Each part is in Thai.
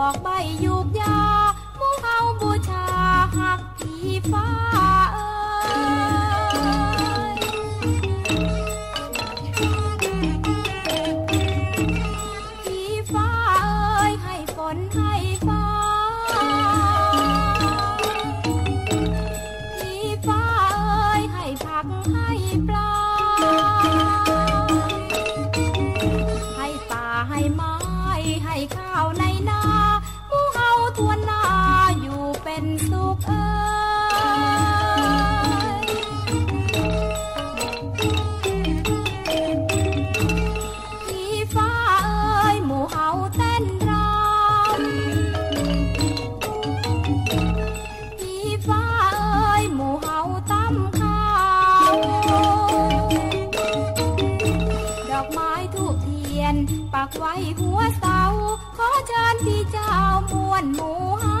บอกใบยุบยามูเฮาบูชาหักผีฟ้าเอ้ยผีฟ้าเอ้ยให้ฝนให้ฟ้าผีฟ้าเอ้ยให้ผักให้ปลาให้ป่าให้ไม้ให้ข้าวในนาทวนนาอยู่เป็นสุขเอ้ยผีฟ้าเอ้ยหมู่เฮาเต้นรำผีฟ้าเอ้ยหมู่เฮาตำข้าวดอกไม้ทูบเทียนปักไว้หัวเสาขอเชิญพี่เจ้ามวลหมู่เฮา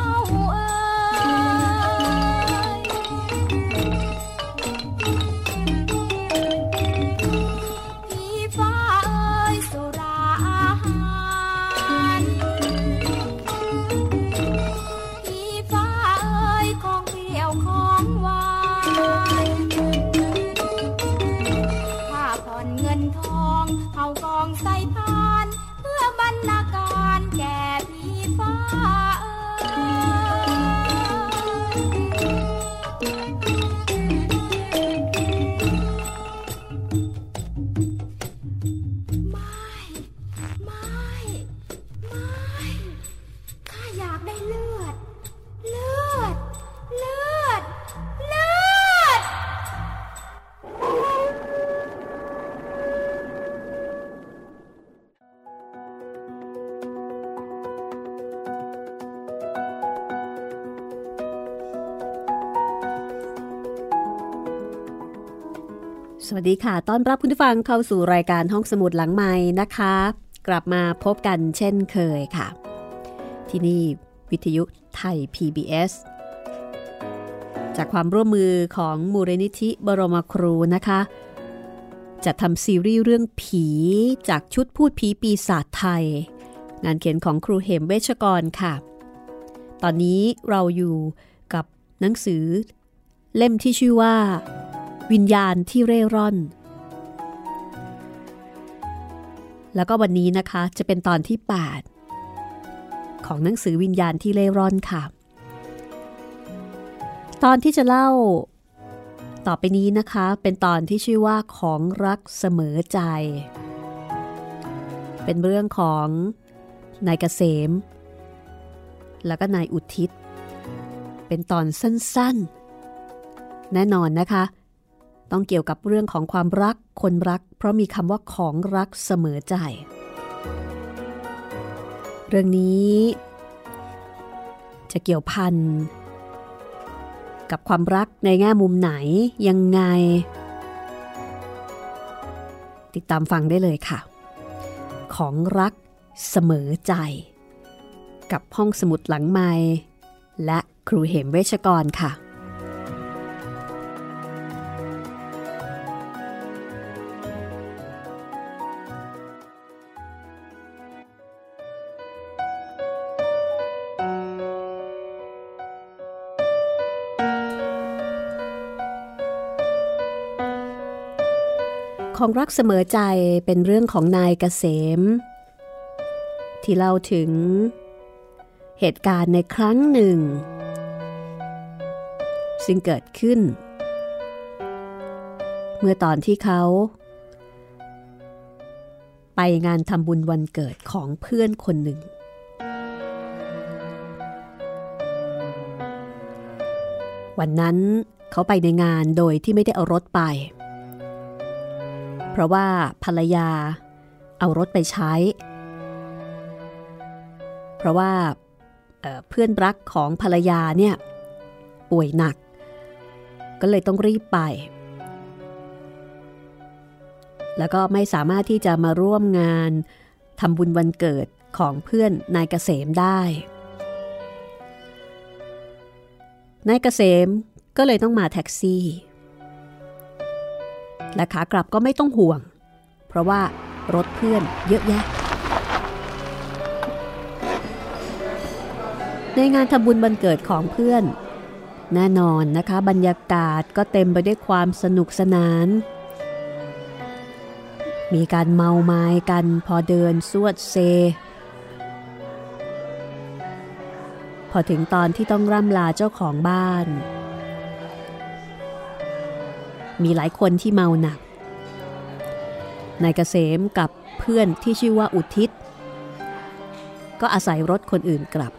เอ้ยพี่ฟ้าเอ้ยสุราอาหารพี่ฟ้าเอ้ยของเปรี้ยวของหวานผ้าผ่อนเงินทองเอากองใส่พานเพื่อบรรณาการแก่พี่ฟ้าสวัสดีค่ะต้อนรับคุณผู้ฟังเข้าสู่รายการห้องสมุดหลังไมค์นะคะกลับมาพบกันเช่นเคยค่ะที่นี่วิทยุไทย PBS จากความร่วมมือของมูลนิธิบรมครูนะคะจัดทำซีรีส์เรื่องผีจากชุดพูดผีปีศาจไทยงานเขียนของครูเหมเวชกรค่ะตอนนี้เราอยู่กับหนังสือเล่มที่ชื่อว่าวิญญาณที่เร่ร่อนแล้วก็วันนี้นะคะจะเป็นตอนที่8ของหนังสือวิญญาณที่เร่ร่อนค่ะตอนที่จะเล่าต่อไปนี้นะคะเป็นตอนที่ชื่อว่าของรักเสมอใจเป็นเรื่องของนายเกษมแล้วก็นายอุทิศเป็นตอนสั้นๆแน่นอนนะคะต้องเกี่ยวกับเรื่องของความรักคนรักเพราะมีคำว่าของรักเสมอใจเรื่องนี้จะเกี่ยวพันกับความรักในแง่มุมไหนยังไงติดตามฟังได้เลยค่ะของรักเสมอใจกับห้องสมุดหลังไมค์และครูเหมเวชกรค่ะของรักเสมอใจเป็นเรื่องของนายเกษมที่เล่าถึงเหตุการณ์ในครั้งหนึ่งซึ่งเกิดขึ้นเมื่อตอนที่เขาไปงานทำบุญวันเกิดของเพื่อนคนหนึ่งวันนั้นเขาไปในงานโดยที่ไม่ได้เอารถไปเพราะว่าภรรยาเอารถไปใช้เพราะว่า เพื่อนรักของภรรยาเนี่ยป่วยหนักก็เลยต้องรีบไปแล้วก็ไม่สามารถที่จะมาร่วมงานทำบุญวันเกิดของเพื่อนนายเกษมได้นายเกษมก็เลยต้องมาแท็กซี่และขากลับก็ไม่ต้องห่วงเพราะว่ารถเพื่อนเยอะแยะในงานทำบุญวันเกิดของเพื่อนแน่นอนนะคะบรรยากาศก็เต็มไปด้วยความสนุกสนานมีการเมาไม้กันพอเดินสวดเซพอถึงตอนที่ต้องร่ำลาเจ้าของบ้านมีหลายคนที่เมาหนักนายเกษมกับเพื่อนที่ชื่อว่าอุทิศก็อาศัยรถคนอื่นกลับ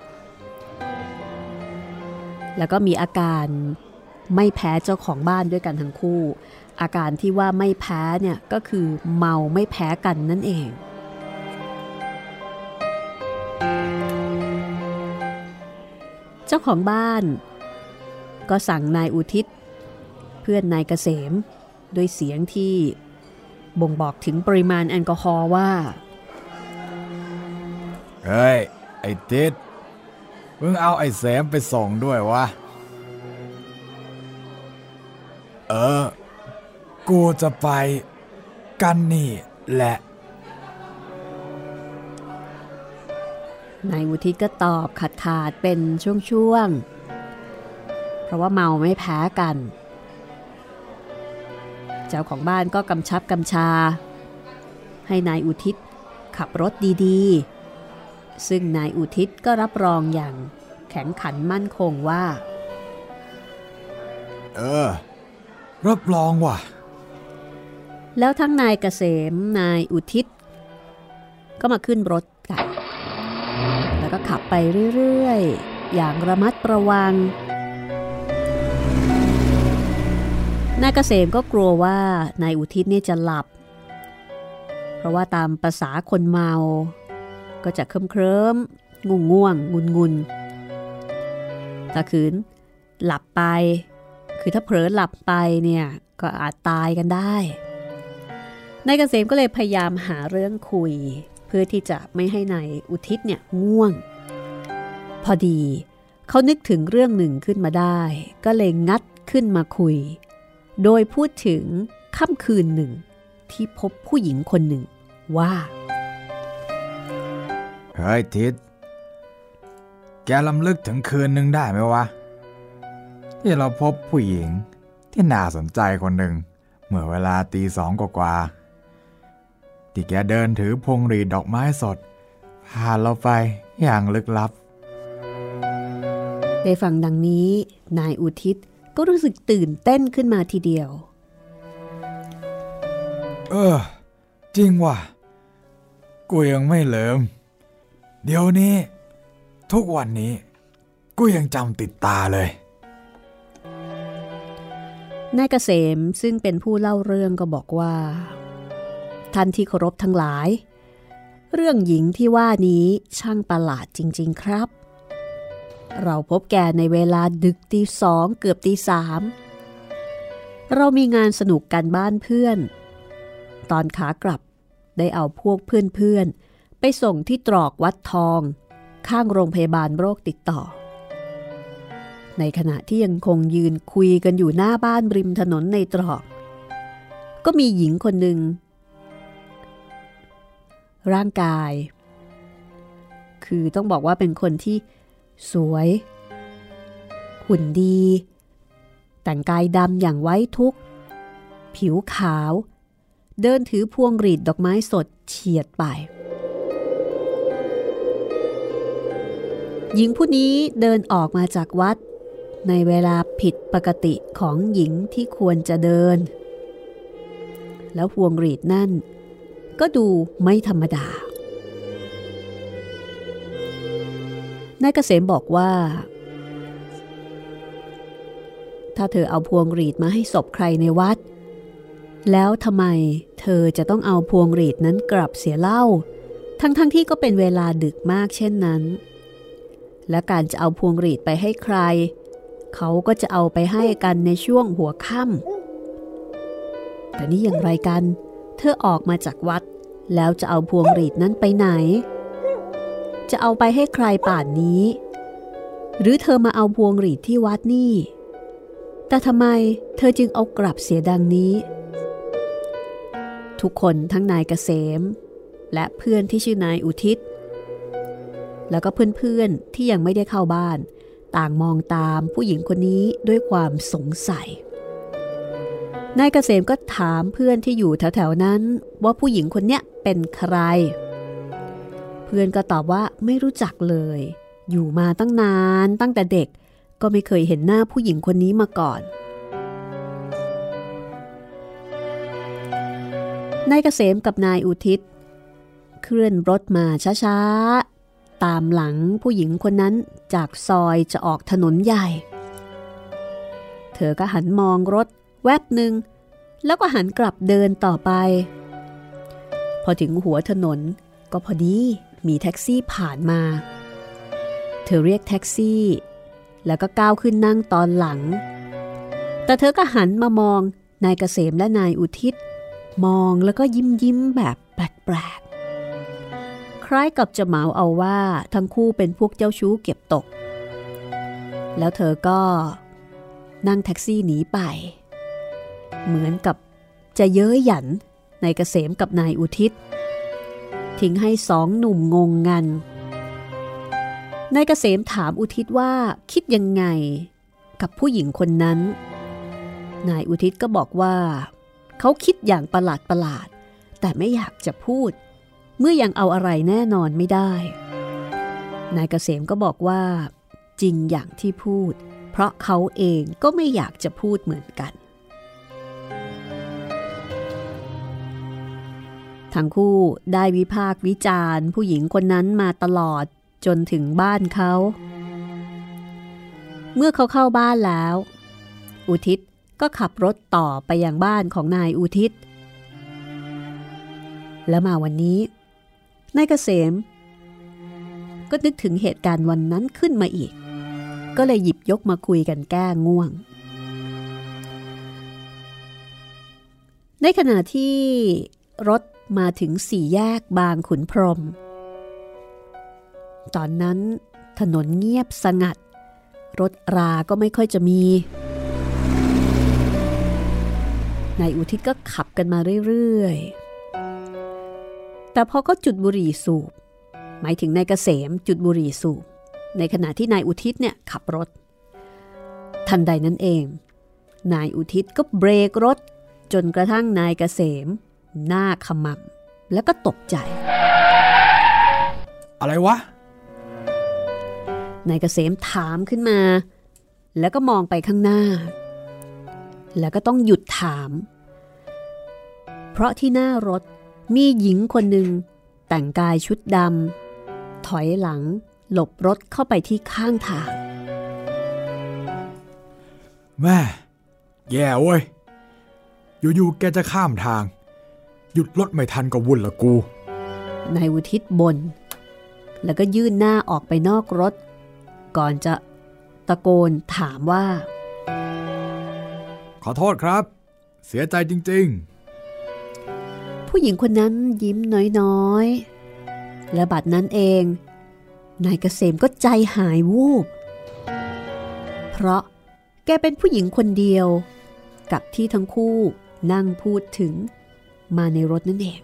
แล้วก็มีอาการไม่แพ้เจ้าของบ้านด้วยกันทั้งคู่อาการที่ว่าไม่แพ้เนี่ยก็คือเมาไม่แพ้กันนั่นเองเจ้าของบ้านก็สั่งนายอุทิศเพื่อนนายเกษมด้วยเสียงที่บ่งบอกถึงปริมาณแอลกอฮอล์ว่าเฮ้ยไอ้ติดมึงเอาไอ้แสมไปส่งด้วยวะกูจะไปกันนี่แหละนายวุฒิก็ตอบขาดๆเป็นช่วงๆเพราะว่าเมาไม่แพ้กันเจ้าของบ้านก็กำชับกำชาให้นายอุทิศขับรถดีๆซึ่งนายอุทิศก็รับรองอย่างแข็งขันมั่นคงว่ารับรองว่ะแล้วทั้งนายเกษมนายอุทิศก็มาขึ้นรถกันแล้วก็ขับไปเรื่อยๆอย่างระมัดระวังนายเกษมก็กลัวว่านายอุทิศนี่จะหลับเพราะว่าตามประสาคนเมาก็จะเคลิ้มๆง่วงๆงุนๆถ้าคืนหลับไปคือถ้าเผลอหลับไปเนี่ยก็อาจตายกันได้นายเกษมก็เลยพยายามหาเรื่องคุยเพื่อที่จะไม่ให้นายอุทิศเนี่ยง่วงพอดีเขานึกถึงเรื่องหนึ่งขึ้นมาได้ก็เลยงัดขึ้นมาคุยโดยพูดถึงค่ำคืนหนึ่งที่พบผู้หญิงคนหนึ่งว่าเฮ้ยทิศแกรำลึกถึงคืนหนึ่งได้ไหมวะที่เราพบผู้หญิงที่น่าสนใจคนหนึ่งเมื่อเวลาตีสองกว่าที่แกเดินถือพวงหรีดดอกไม้สดผ่านเราไปอย่างลึกลับได้ฟังดังนี้นายอุทิศก็รู้สึกตื่นเต้นขึ้นมาทีเดียวจริงว่ะกูยังไม่เลิมเดี๋ยวนี้ทุกวันนี้กูยังจำติดตาเลยนายเกษมซึ่งเป็นผู้เล่าเรื่องก็บอกว่าท่านที่เคารพทั้งหลายเรื่องหญิงที่ว่านี้ช่างประหลาดจริงๆครับเราพบแกในเวลาดึกตีสองเกือบตีสามเรามีงานสนุกกันบ้านเพื่อนตอนขากลับได้เอาพวกเพื่อนๆไปส่งที่ตรอกวัดทองข้างโรงพยาบาลโรคติดต่อในขณะที่ยังคงยืนคุยกันอยู่หน้าบ้านริมถนนในตรอกก็มีหญิงคนหนึ่งร่างกายคือต้องบอกว่าเป็นคนที่สวยหุ่นดีแต่งกายดำอย่างไว้ทุกข์ผิวขาวเดินถือพวงหรีดดอกไม้สดเฉียดไปหญิงผู้นี้เดินออกมาจากวัดในเวลาผิดปกติของหญิงที่ควรจะเดินแล้วพวงหรีดนั่นก็ดูไม่ธรรมดานายเกษมบอกว่าถ้าเธอเอาพวงหรีดมาให้ศพใครในวัดแล้วทำไมเธอจะต้องเอาพวงหรีดนั้นกลับเสียเล่าทั้งที่ก็เป็นเวลาดึกมากเช่นนั้น และการจะเอาพวงหรีดไปให้ใครเขาก็จะเอาไปให้กันในช่วงหัวค่ำแต่นี่อย่างไรกันเธอออกมาจากวัดแล้วจะเอาพวงหรีดนั้นไปไหนจะเอาไปให้ใครป่านนี้หรือเธอมาเอาพวงหรีดที่วัดนี่แต่ทำไมเธอจึงเอากลับเสียดังนี้ทุกคนทั้งนายเกษมและเพื่อนที่ชื่อนายอุทิศแล้วก็เพื่อนๆที่ยังไม่ได้เข้าบ้านต่างมองตามผู้หญิงคนนี้ด้วยความสงสัยนายเกษมก็ถามเพื่อนที่อยู่แถวๆนั้นว่าผู้หญิงคนเนี้ยเป็นใครเพื่อนก็ตอบว่าไม่รู้จักเลยอยู่มาตั้งนานตั้งแต่เด็กก็ไม่เคยเห็นหน้าผู้หญิงคนนี้มาก่อนนายเกษมกับนายอุทิศเคลื่อนรถมาช้าๆตามหลังผู้หญิงคนนั้นจากซอยจะออกถนนใหญ่เธอก็หันมองรถแวบหนึ่งแล้วก็หันกลับเดินต่อไปพอถึงหัวถนนก็พอดีมีแท็กซี่ผ่านมาเธอเรียกแท็กซี่แล้วก็ก้าวขึ้นนั่งตอนหลังแต่เธอก็หันมามองนายเกษมและนายอุทิศมองแล้วก็ยิ้มแบบแปลกๆคล้ายกับจะเหมาเอาว่าทั้งคู่เป็นพวกเจ้าชู้เก็บตกแล้วเธอก็นั่งแท็กซี่หนีไปเหมือนกับจะเย้ยหยันนายเกษมกับนายอุทิศทิ้งให้สองหนุ่มงงงันนายเกษมถามอุทิศว่าคิดยังไงกับผู้หญิงคนนั้นนายอุทิศก็บอกว่าเขาคิดอย่างประหลาดแต่ไม่อยากจะพูดเมื่อยังเอาอะไรแน่นอนไม่ได้นายเกษมก็บอกว่าจริงอย่างที่พูดเพราะเขาเองก็ไม่อยากจะพูดเหมือนกันทั้งคู่ได้วิพากษ์วิจารณ์ผู้หญิงคนนั้นมาตลอดจนถึงบ้านเขาเมื่อเขาเข้าบ้านแล้วอุทิศก็ขับรถต่อไปยังบ้านของนายอุทิศและมาวันนี้นายเกษมก็นึกถึงเหตุการณ์วันนั้นขึ้นมาอีกก็เลยหยิบยกมาคุยกันแก้ง่วงในขณะที่รถมาถึงสี่แยกบางขุนพรหมตอนนั้นถนนเงียบสงัดรถราก็ไม่ค่อยจะมีนายอุทิศก็ขับกันมาเรื่อยๆแต่พอเขาจุดบุหรี่สูบหมายถึงนายเกษมจุดบุหรี่สูบในขณะที่นายอุทิศเนี่ยขับรถทันใดนั้นเองนายอุทิศก็เบรกรถจนกระทั่งนายเกษมหน้าขมับแล้วก็ตกใจอะไรวะนายเกษมถามขึ้นมาแล้วก็มองไปข้างหน้าแล้วก็ต้องหยุดถามเพราะที่หน้ารถมีหญิงคนหนึ่งแต่งกายชุดดำถอยหลังหลบรถเข้าไปที่ข้างทางแม่แย่เว้ยอยู่ๆแกจะข้ามทางหยุดรถไม่ทันก็วุ่นละกูนายวุฒิบ่นแล้วก็ยื่นหน้าออกไปนอกรถก่อนจะตะโกนถามว่าขอโทษครับเสียใจจริงๆผู้หญิงคนนั้นยิ้มน้อยๆและบัดนั้นเองนายเกษมก็ใจหายวูบเพราะแกเป็นผู้หญิงคนเดียวกับที่ทั้งคู่นั่งพูดถึงมาในรถนั่นเอง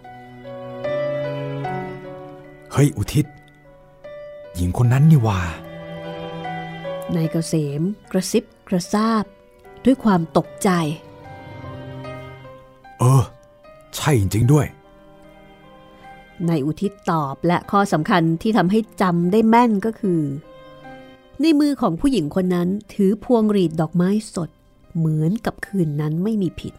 เฮ้ยอุทิศหญิงคนนั้นนี่ว่านายเกษมกระซิบกระซาบด้วยความตกใจใช่จริงด้วยนายอุทิศตอบและข้อสำคัญที่ทำให้จำได้แม่นก็คือในมือของผู้หญิงคนนั้นถือพวงหรีดดอกไม้สดเหมือนกับคืนนั้นไม่มีผิด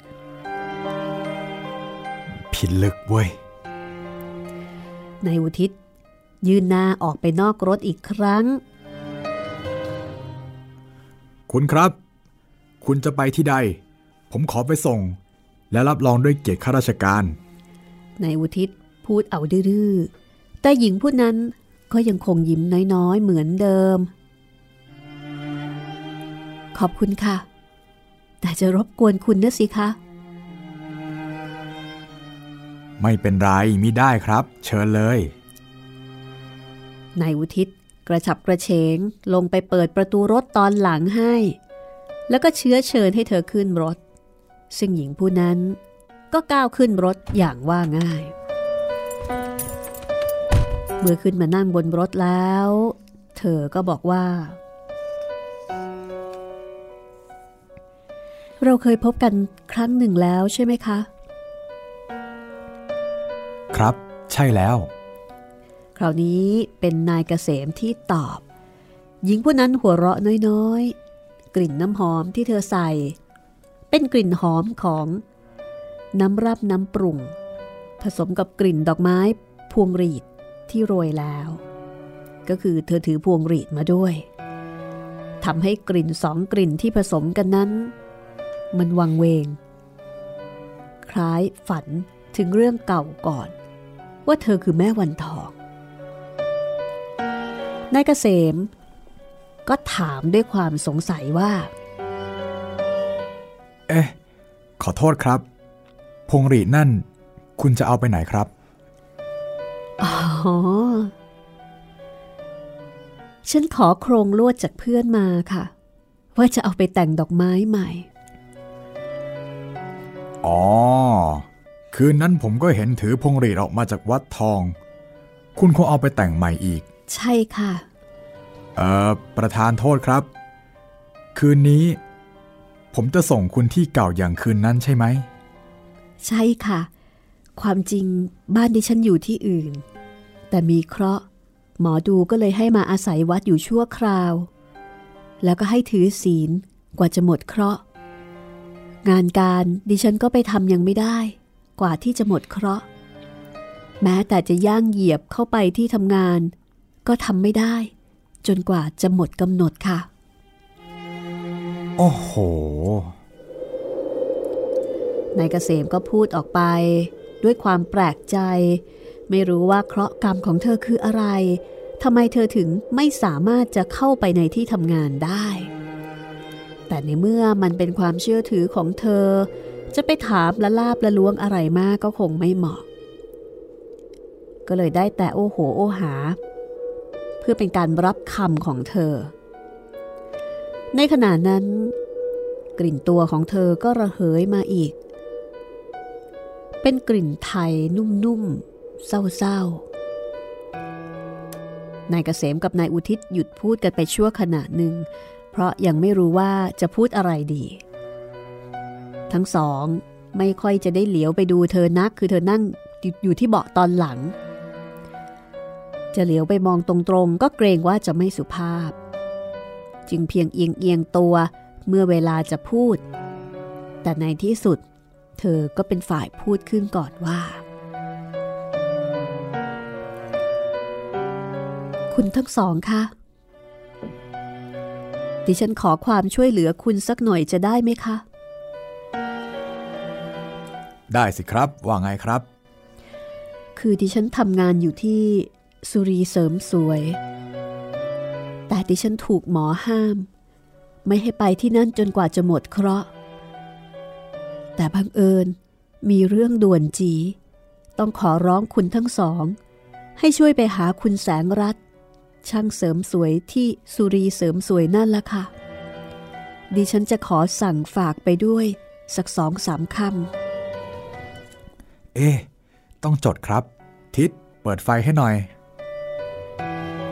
ลึกเว้ยนายอุทิศยืนหน้าออกไปนอกรถอีกครั้งคุณครับคุณจะไปที่ใดผมขอไปส่งและรับรองด้วยเกียรติข้าราชการนายอุทิศพูดเอาดื้อแต่หญิงผู้นั้น ก็ยังคงยิ้มน้อยๆเหมือนเดิมขอบคุณค่ะแต่จะรบกวนคุณนะสิคะไม่เป็นไรมิได้ครับเชิญเลยนายอุทิศกระฉับกระเฉงลงไปเปิดประตูรถตอนหลังให้แล้วก็เชื้อเชิญให้เธอขึ้นรถซึ่งหญิงผู้นั้นก็ก้าวขึ้นรถอย่างว่าง่ายเมื่อขึ้นมานั่งบนรถแล้วเธอก็บอกว่าเราเคยพบกันครั้งหนึ่งแล้วใช่ไหมคะครับใช่แล้วคราวนี้เป็นนายเกษมที่ตอบหญิงผู้นั้นหัวเราะน้อยๆกลิ่นน้ำหอมที่เธอใส่เป็นกลิ่นหอมของน้ำรับน้ำปรุงผสมกับกลิ่นดอกไม้พวงหรีดที่โรยแล้วก็คือเธอถือพวงหรีดมาด้วยทำให้กลิ่นสองกลิ่นที่ผสมกันนั้นมันวังเวงคล้ายฝันถึงเรื่องเก่าก่อนว่าเธอคือแม่วันทองนายเกษมก็ถามด้วยความสงสัยว่าเอ๊ะขอโทษครับพวงหรีดนั่นคุณจะเอาไปไหนครับอ๋อฉันขอโครงลวดจากเพื่อนมาค่ะว่าจะเอาไปแต่งดอกไม้ใหม่อ๋อคืนนั้นผมก็เห็นถือพวงหรีดออกมาจากวัดทองคุณคงเอาไปแต่งใหม่อีกใช่ค่ะประธานโทษครับคืนนี้ผมจะส่งคุณที่เก่าอย่างคืนนั้นใช่ไหมใช่ค่ะความจริงบ้านดิฉันอยู่ที่อื่นแต่มีเคราะห์หมอดูก็เลยให้มาอาศัยวัดอยู่ชั่วคราวแล้วก็ให้ถือศีลกว่าจะหมดเคราะห์งานการดิฉันก็ไปทำยังไม่ได้กว่าที่จะหมดเคราะห์แม้แต่จะย่างเหยียบเข้าไปที่ทำงานก็ทำไม่ได้จนกว่าจะหมดกำหนดค่ะโอ้โหนายเกษมก็พูดออกไปด้วยความแปลกใจไม่รู้ว่าเคราะห์กรรมของเธอคืออะไรทำไมเธอถึงไม่สามารถจะเข้าไปในที่ทำงานได้แต่ในเมื่อมันเป็นความเชื่อถือของเธอจะไปถามละลาบละล้วงอะไรมากก็คงไม่เหมาะก็เลยได้แต่โอ้โหโอ้หาเพื่อเป็นการรับคำของเธอในขณะนั้นกลิ่นตัวของเธอก็ระเหยมาอีกเป็นกลิ่นไทยนุ่มๆเศร้าๆนายเกษมกับนายอุทิศหยุดพูดกันไปชั่วขณะหนึ่งเพราะยังไม่รู้ว่าจะพูดอะไรดีทั้งสองไม่ค่อยจะได้เหลียวไปดูเธอนักคือเธอนั่งอยู่ที่เบาะตอนหลังจะเหลียวไปมองตรงๆก็เกรงว่าจะไม่สุภาพจึงเพียงเอียงๆตัวเมื่อเวลาจะพูดแต่ในที่สุดเธอก็เป็นฝ่ายพูดขึ้นก่อนว่าคุณทั้งสองคะดิฉันขอความช่วยเหลือคุณสักหน่อยจะได้ไหมคะได้สิครับว่าไงครับคือดิฉันทำงานอยู่ที่สุรีเสริมสวยแต่ดิฉันถูกหมอห้ามไม่ให้ไปที่นั่นจนกว่าจะหมดเคราะห์แต่บังเอิญมีเรื่องด่วนจีต้องขอร้องคุณทั้งสองให้ช่วยไปหาคุณแสงรัตน์ช่างเสริมสวยที่สุรีเสริมสวยนั่นละค่ะดิฉันจะขอสั่งฝากไปด้วยสัก 2-3 คำต้องจดครับทิศเปิดไฟให้หน่อย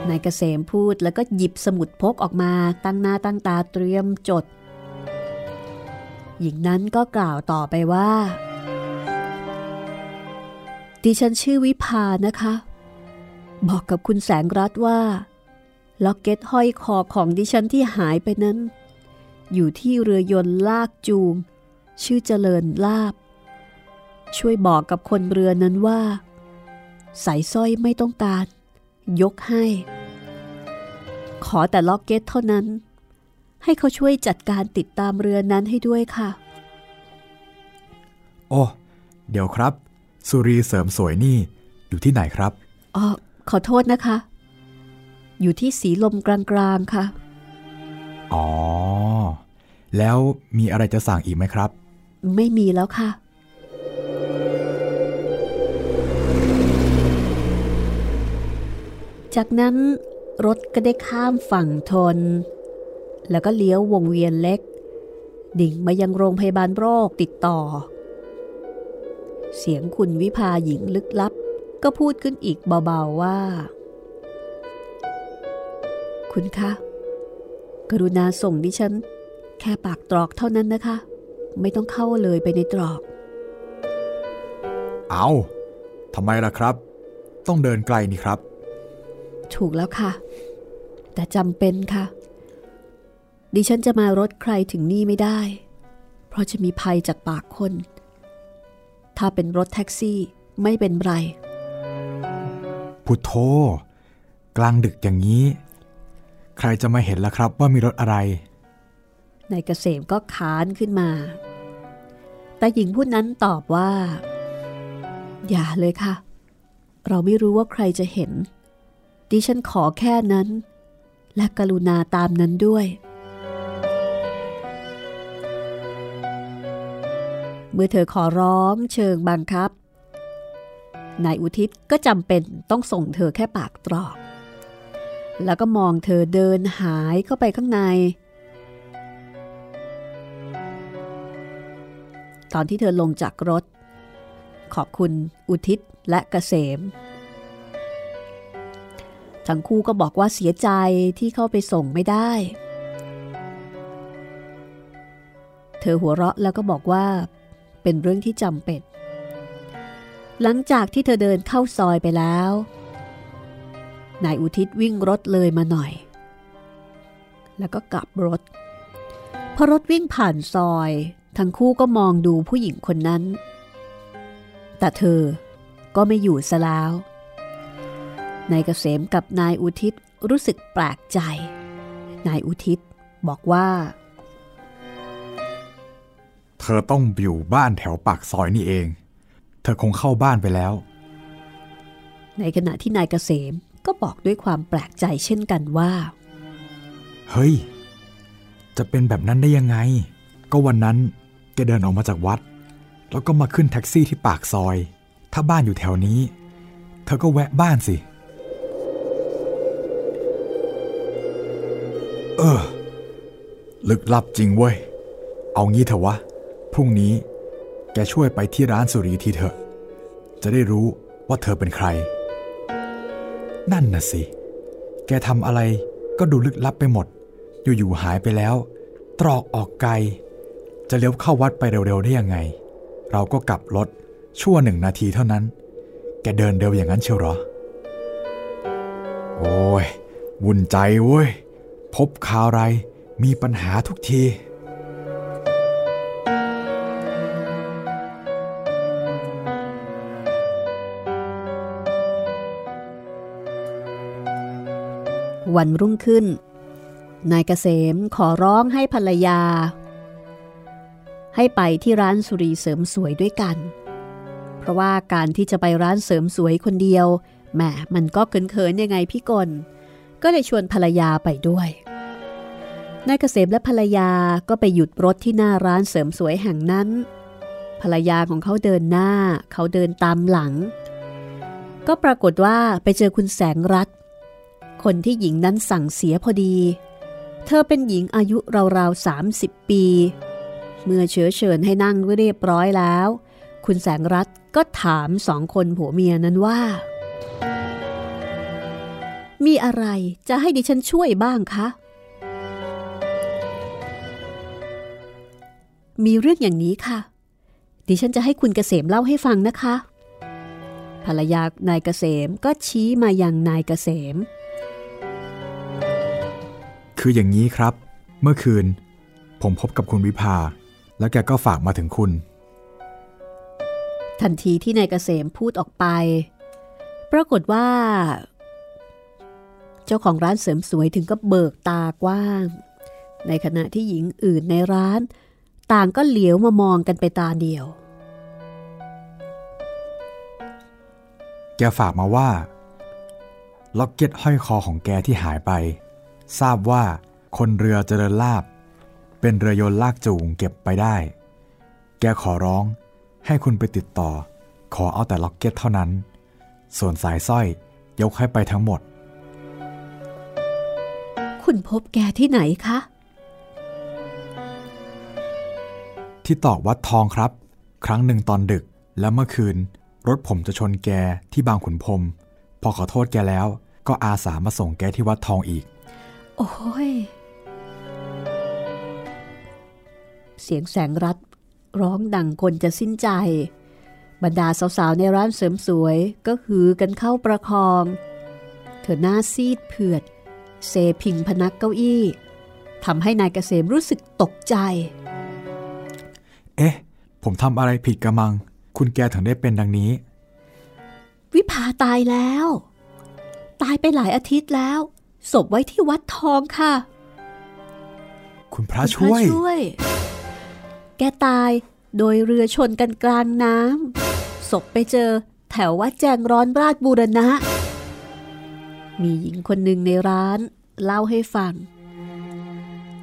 นายเกษมพูดแล้วก็หยิบสมุดพกออกมาตั้งหน้าตั้งตาเตรียมจดหญิงนั้นก็กล่าวต่อไปว่าดิฉันชื่อวิภานะคะบอกกับคุณแสงรัตน์ว่าล็อกเก็ตห้อยคอของดิฉันที่หายไปนั้นอยู่ที่เรือยนต์ลากจูงชื่อเจริญลาภช่วยบอกกับคนเรือนั้นว่าสายสร้อยไม่ต้องการยกให้ขอแต่ล็อกเก็ตเท่านั้นให้เขาช่วยจัดการติดตามเรือนั้นให้ด้วยค่ะโอ้เดี๋ยวครับสุรีเสริมสวยนี่อยู่ที่ไหนครับขอโทษนะคะ อยู่ที่สีลมกลางๆค่ะอ๋อแล้วมีอะไรจะสั่งอีกไหมครับไม่มีแล้วค่ะจากนั้นรถก็ได้ข้ามฝั่งทนแล้วก็เลี้ยววงเวียนเล็กดิ่งมายังโรงพยาบาลโรคติดต่อเสียงคุณวิภาหญิงลึกลับก็พูดขึ้นอีกเบาๆว่าคุณคะกรุณาส่งดิฉันแค่ปากตรอกเท่านั้นนะคะไม่ต้องเข้าเลยไปในตรอกเอาทำไมล่ะครับต้องเดินไกลนี่ครับถูกแล้วค่ะแต่จำเป็นค่ะดิฉันจะมารถใครถึงนี่ไม่ได้เพราะจะมีภัยจากปากคนถ้าเป็นรถแท็กซี่ไม่เป็นไรพุทโธกลางดึกอย่างนี้ใครจะมาเห็นล่ะครับว่ามีรถอะไรนายเกษมก็ค้านขึ้นมาแต่หญิงผู้นั้นตอบว่าอย่าเลยค่ะเราไม่รู้ว่าใครจะเห็นดิฉันขอแค่นั้นและกรุณาตามนั้นด้วยเมื่อเธอขอร้องเชิงบังคับนายอุทิศก็จำเป็นต้องส่งเธอแค่ปากตรอกแล้วก็มองเธอเดินหายเข้าไปข้างในตอนที่เธอลงจากรถขอบคุณอุทิศและเกษมทั้งคู่ก็บอกว่าเสียใจที่เข้าไปส่งไม่ได้เธอหัวเราะแล้วก็บอกว่าเป็นเรื่องที่จำเป็นหลังจากที่เธอเดินเข้าซอยไปแล้วนายอุทิศวิ่งรถเลยมาหน่อยแล้วก็กลับรถพอรถวิ่งผ่านซอยทั้งคู่ก็มองดูผู้หญิงคนนั้นแต่เธอก็ไม่อยู่ซะแล้วนายเกษมกับนายอุทิศรู้สึกแปลกใจนายอุทิศบอกว่าเธอต้องอยู่บ้านแถวปากซอยนี่เองเธอคงเข้าบ้านไปแล้วในขณะที่นายเกษมก็บอกด้วยความแปลกใจเช่นกันว่าเฮ้ยจะเป็นแบบนั้นได้ยังไงก็วันนั้นแกเดินออกมาจากวัดแล้วก็มาขึ้นแท็กซี่ที่ปากซอยถ้าบ้านอยู่แถวนี้เธอก็แวะบ้านสิลึกลับจริงเว้ยเอางี้เถอะวะพรุ่งนี้แกช่วยไปที่ร้านสุรีทีเถอะจะได้รู้ว่าเธอเป็นใครนั่นน่ะสิแกทำอะไรก็ดูลึกลับไปหมดอยู่ๆหายไปแล้วตรอกออกไกลจะเลี้ยวเข้าวัดไปเร็วๆได้ยังไงเราก็กลับรถชั่ว1 นาทีเท่านั้นแกเดินเร็วอย่างนั้นเชียวเหรอโอ้ยวุ่นใจเว้ยพบข่าวไรมีปัญหาทุกทีวันรุ่งขึ้นนายเกษมขอร้องให้ภรรยาให้ไปที่ร้านสุรีเสริมสวยด้วยกันเพราะว่าการที่จะไปร้านเสริมสวยคนเดียวแหมมันก็เขินยังไงพี่กลก็เลยชวนภรรยาไปด้วยนายเกษมและภรรยาก็ไปหยุดรถที่หน้าร้านเสริมสวยแห่งนั้นภรรยาของเขาเดินหน้าเขาเดินตามหลังก็ปรากฏว่าไปเจอคุณแสงรัตน์คนที่หญิงนั้นสั่งเสียพอดีเธอเป็นหญิงอายุราวๆ30 ปีเมื่อเชิญให้นั่งเรียบร้อยแล้วคุณแสงรัตน์ก็ถาม2 คนผัวเมียนั้นว่ามีอะไรจะให้ดิฉันช่วยบ้างคะมีเรื่องอย่างนี้ค่ะดิฉันจะให้คุณเกษมเล่าให้ฟังนะคะภรรยานายเกษมก็ชี้มายังนายเกษมคืออย่างนี้ครับเมื่อคืนผมพบกับคุณวิภาแล้วแกก็ฝากมาถึงคุณทันทีที่นายเกษมพูดออกไปปรากฏว่าเจ้าของร้านเสริมสวยถึงก็เบิกตากว้างในขณะที่หญิงอื่นในร้านต่างก็เหลียวมามองกันไปตาเดียวแกฝากมาว่า ล็อกเก็ตห้อยคอของแกที่หายไปทราบว่าคนเรือเจริญลาภเป็นเรือยนต์ลากจูงเก็บไปได้แกขอร้องให้คุณไปติดต่อขอเอาแต่ล็อกเก็ตเท่านั้นส่วนสายสร้อยยกให้ไปทั้งหมดคุณพบแกที่ไหนคะที่ตอกวัดทองครับครั้งหนึ่งตอนดึกและเมื่อคืนรถผมจะชนแกที่บางขุนพรหมพอขอโทษแกแล้วก็อาสามาส่งแกที่วัดทองอีกโอ้ยเสียงแสงรัตน์ร้องดังคนจะสิ้นใจบรรดาสาวๆในร้านเสริมสวยก็หือกันเข้าประคองเธอหน้าซีดเผือดเซพิงพนักเก้าอี้ทำให้นายเกษมรู้สึกตกใจเอ๊ะผมทำอะไรผิดกระมังคุณแกถึงได้เป็นดังนี้วิภาตายแล้วตายไปหลายอาทิตย์แล้วศพไว้ที่วัดทองค่ะคุณพระช่วยแกตายโดยเรือชนกันกลางน้ำศพไปเจอแถววัดแจงร้อนราชบูรณะมีหญิงคนหนึ่งในร้านเล่าให้ฟัง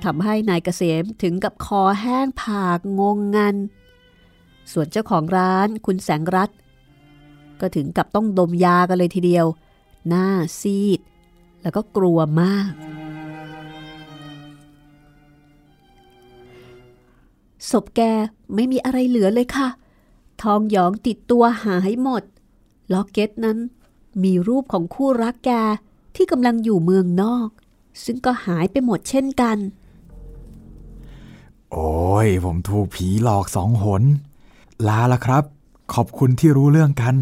ทำให้นายเกษมถึงกับคอแห้งผากงงงันส่วนเจ้าของร้านคุณแสงรัตน์ก็ถึงกับต้องดมยากันเลยทีเดียวหน้าซีดแล้วก็กลัวมากศพแกไม่มีอะไรเหลือเลยค่ะทองหยองติดตัวหายหมดล็อกเก็ตนั้นมีรูปของคู่รักแกที่กำลังอยู่เมืองนอกซึ่งก็หายไปหมดเช่นกันโอ้ยผมถูกผีหลอกสองหนลาละครับขอบคุณที่รู้เรื่องกัน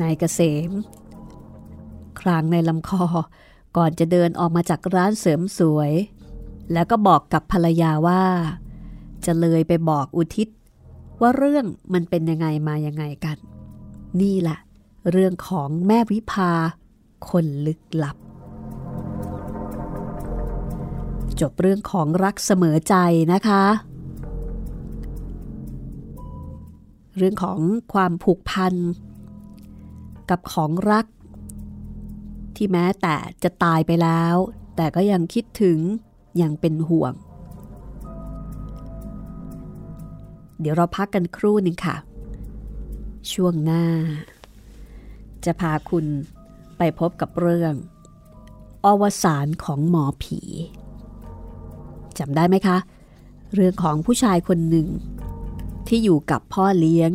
นายเกษมครางในลำคอก่อนจะเดินออกมาจากร้านเสริมสวยแล้วก็บอกกับภรรยาว่าจะเลยไปบอกอุทิศว่าเรื่องมันเป็นยังไงมายังไงกันนี่แหละเรื่องของแม่วิภาคนลึกลับจบเรื่องของรักเสมอใจนะคะเรื่องของความผูกพันกับของรักที่แม้แต่จะตายไปแล้วแต่ก็ยังคิดถึงยังเป็นห่วงเดี๋ยวเราพักกันครู่หนึ่งค่ะช่วงหน้าจะพาคุณไปพบกับเรื่องอวสานของหมอผีจำได้ไหมคะเรื่องของผู้ชายคนหนึ่งที่อยู่กับพ่อเลี้ยง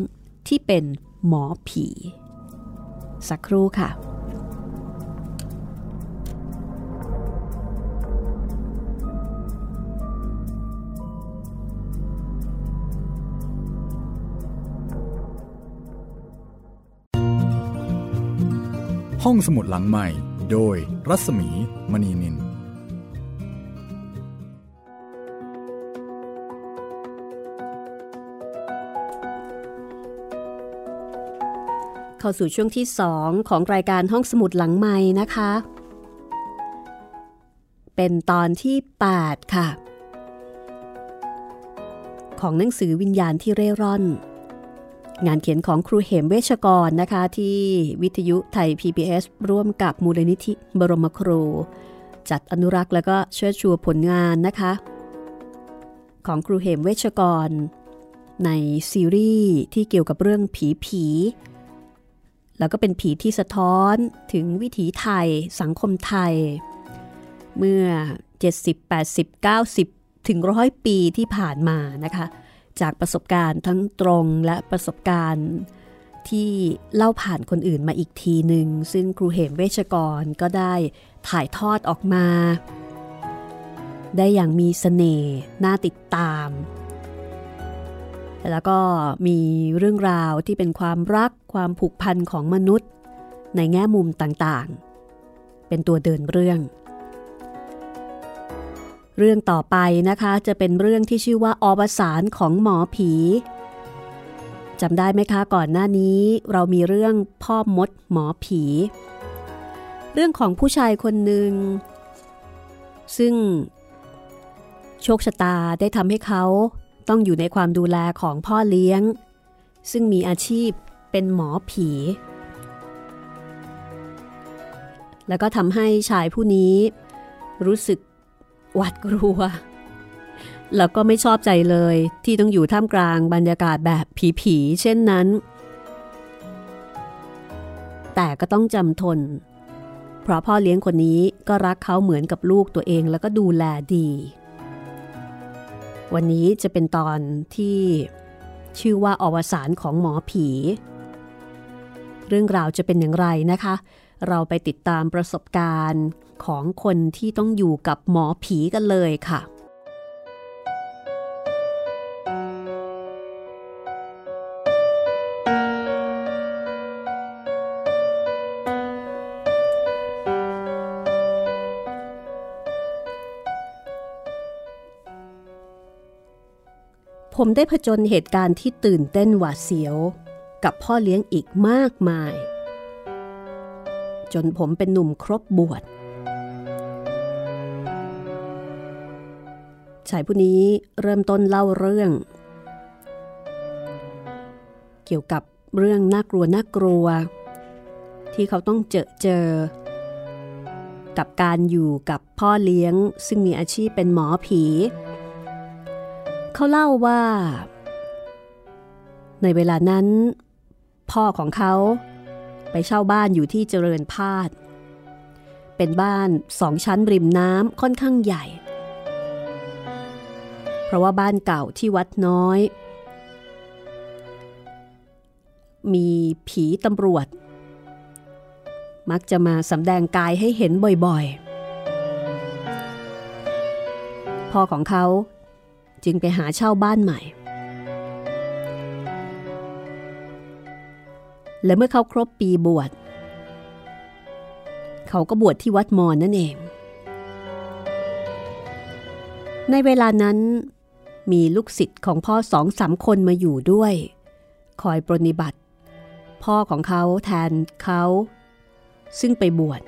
ที่เป็นหมอผีสักครู่ค่ะห้องสมุดหลังใหม่โดยรัศมีมณีนินเข้าสู่ช่วงที่2ของรายการห้องสมุดหลังใหม่นะคะเป็นตอนที่8ค่ะของหนังสือวิญญาณที่เร่ร่อนงานเขียนของครูเหมเวชกรนะคะที่วิทยุไทย PBS ร่วมกับมูลนิธิบรมครูจัดอนุรักษ์และก็เชิดชูผลงานนะคะของครูเหมเวชกรในซีรีส์ที่เกี่ยวกับเรื่องผีแล้วก็เป็นผีที่สะท้อนถึงวิถีไทยสังคมไทยเมื่อ70 80 90 ถึง 100 ปีที่ผ่านมานะคะจากประสบการณ์ทั้งตรงและประสบการณ์ที่เล่าผ่านคนอื่นมาอีกทีหนึ่งซึ่งครูเหมเวชกรก็ได้ถ่ายทอดออกมาได้อย่างมีเสน่ห์น่าติดตามแล้วก็มีเรื่องราวที่เป็นความรักความผูกพันของมนุษย์ในแง่มุมต่างๆเป็นตัวเดินเรื่องต่อไปนะคะจะเป็นเรื่องที่ชื่อว่าอวสานของหมอผีจำได้ไหมคะก่อนหน้านี้เรามีเรื่องพ่อมดหมอผีเรื่องของผู้ชายคนหนึ่งซึ่งโชคชะตาได้ทำให้เขาต้องอยู่ในความดูแลของพ่อเลี้ยงซึ่งมีอาชีพเป็นหมอผี แล้วก็ทำให้ชายผู้นี้รู้สึกหวาดกลัวแล้วก็ไม่ชอบใจเลยที่ต้องอยู่ท่ามกลางบรรยากาศแบบผีๆเช่นนั้นแต่ก็ต้องจำทนเพราะพ่อเลี้ยงคนนี้ก็รักเขาเหมือนกับลูกตัวเองแล้วก็ดูแลดีวันนี้จะเป็นตอนที่ชื่อว่าอวสานของหมอผีเรื่องราวจะเป็นอย่างไรนะคะเราไปติดตามประสบการณ์ของคนที่ต้องอยู่กับหมอผีกันเลยค่ะผมได้ผจญเหตุการณ์ที่ตื่นเต้นหวาดเสียวกับพ่อเลี้ยงอีกมากมายจนผมเป็นหนุ่มครบบวชชายผู้นี้เริ่มต้นเล่าเรื่องเกี่ยวกับเรื่องน่ากลัวที่เขาต้องเจอกับการอยู่กับพ่อเลี้ยงซึ่งมีอาชีพเป็นหมอผีเขาเล่าว่าในเวลานั้นพ่อของเขาไปเช่าบ้านอยู่ที่เจริญพาสเป็นบ้าน2 ชั้นริมน้ำค่อนข้างใหญ่เพราะว่าบ้านเก่าที่วัดน้อยมีผีตำรวจมักจะมาสำแดงกายให้เห็นบ่อยๆพ่อของเขาจึงไปหาเช่าบ้านใหม่และเมื่อเขาครบปีบวชเขาก็บวชที่วัดมอญนั่นเองในเวลานั้นมีลูกศิษย์ของพ่อ 2-3 คนมาอยู่ด้วยคอยปรนนิบัติพ่อของเขาแทนเขาซึ่งไปบวช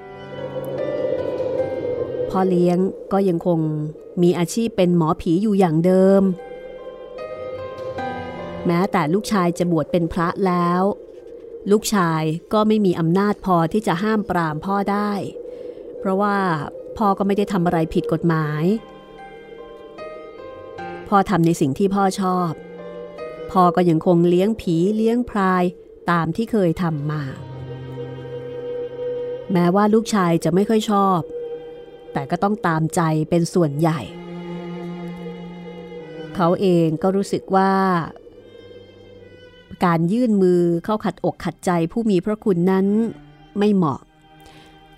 พ่อเลี้ยงก็ยังคงมีอาชีพเป็นหมอผีอยู่อย่างเดิมแม้แต่ลูกชายจะบวชเป็นพระแล้วลูกชายก็ไม่มีอำนาจพอที่จะห้ามปรามพ่อได้เพราะว่าพ่อก็ไม่ได้ทำอะไรผิดกฎหมายพ่อทำในสิ่งที่พ่อชอบพ่อก็ยังคงเลี้ยงผีเลี้ยงพรายตามที่เคยทำมาแม้ว่าลูกชายจะไม่ค่อยชอบแต่ก็ต้องตามใจเป็นส่วนใหญ่เขาเองก็รู้สึกว่าการยื่นมือเข้าขัดอกขัดใจผู้มีพระคุณนั้นไม่เหมาะ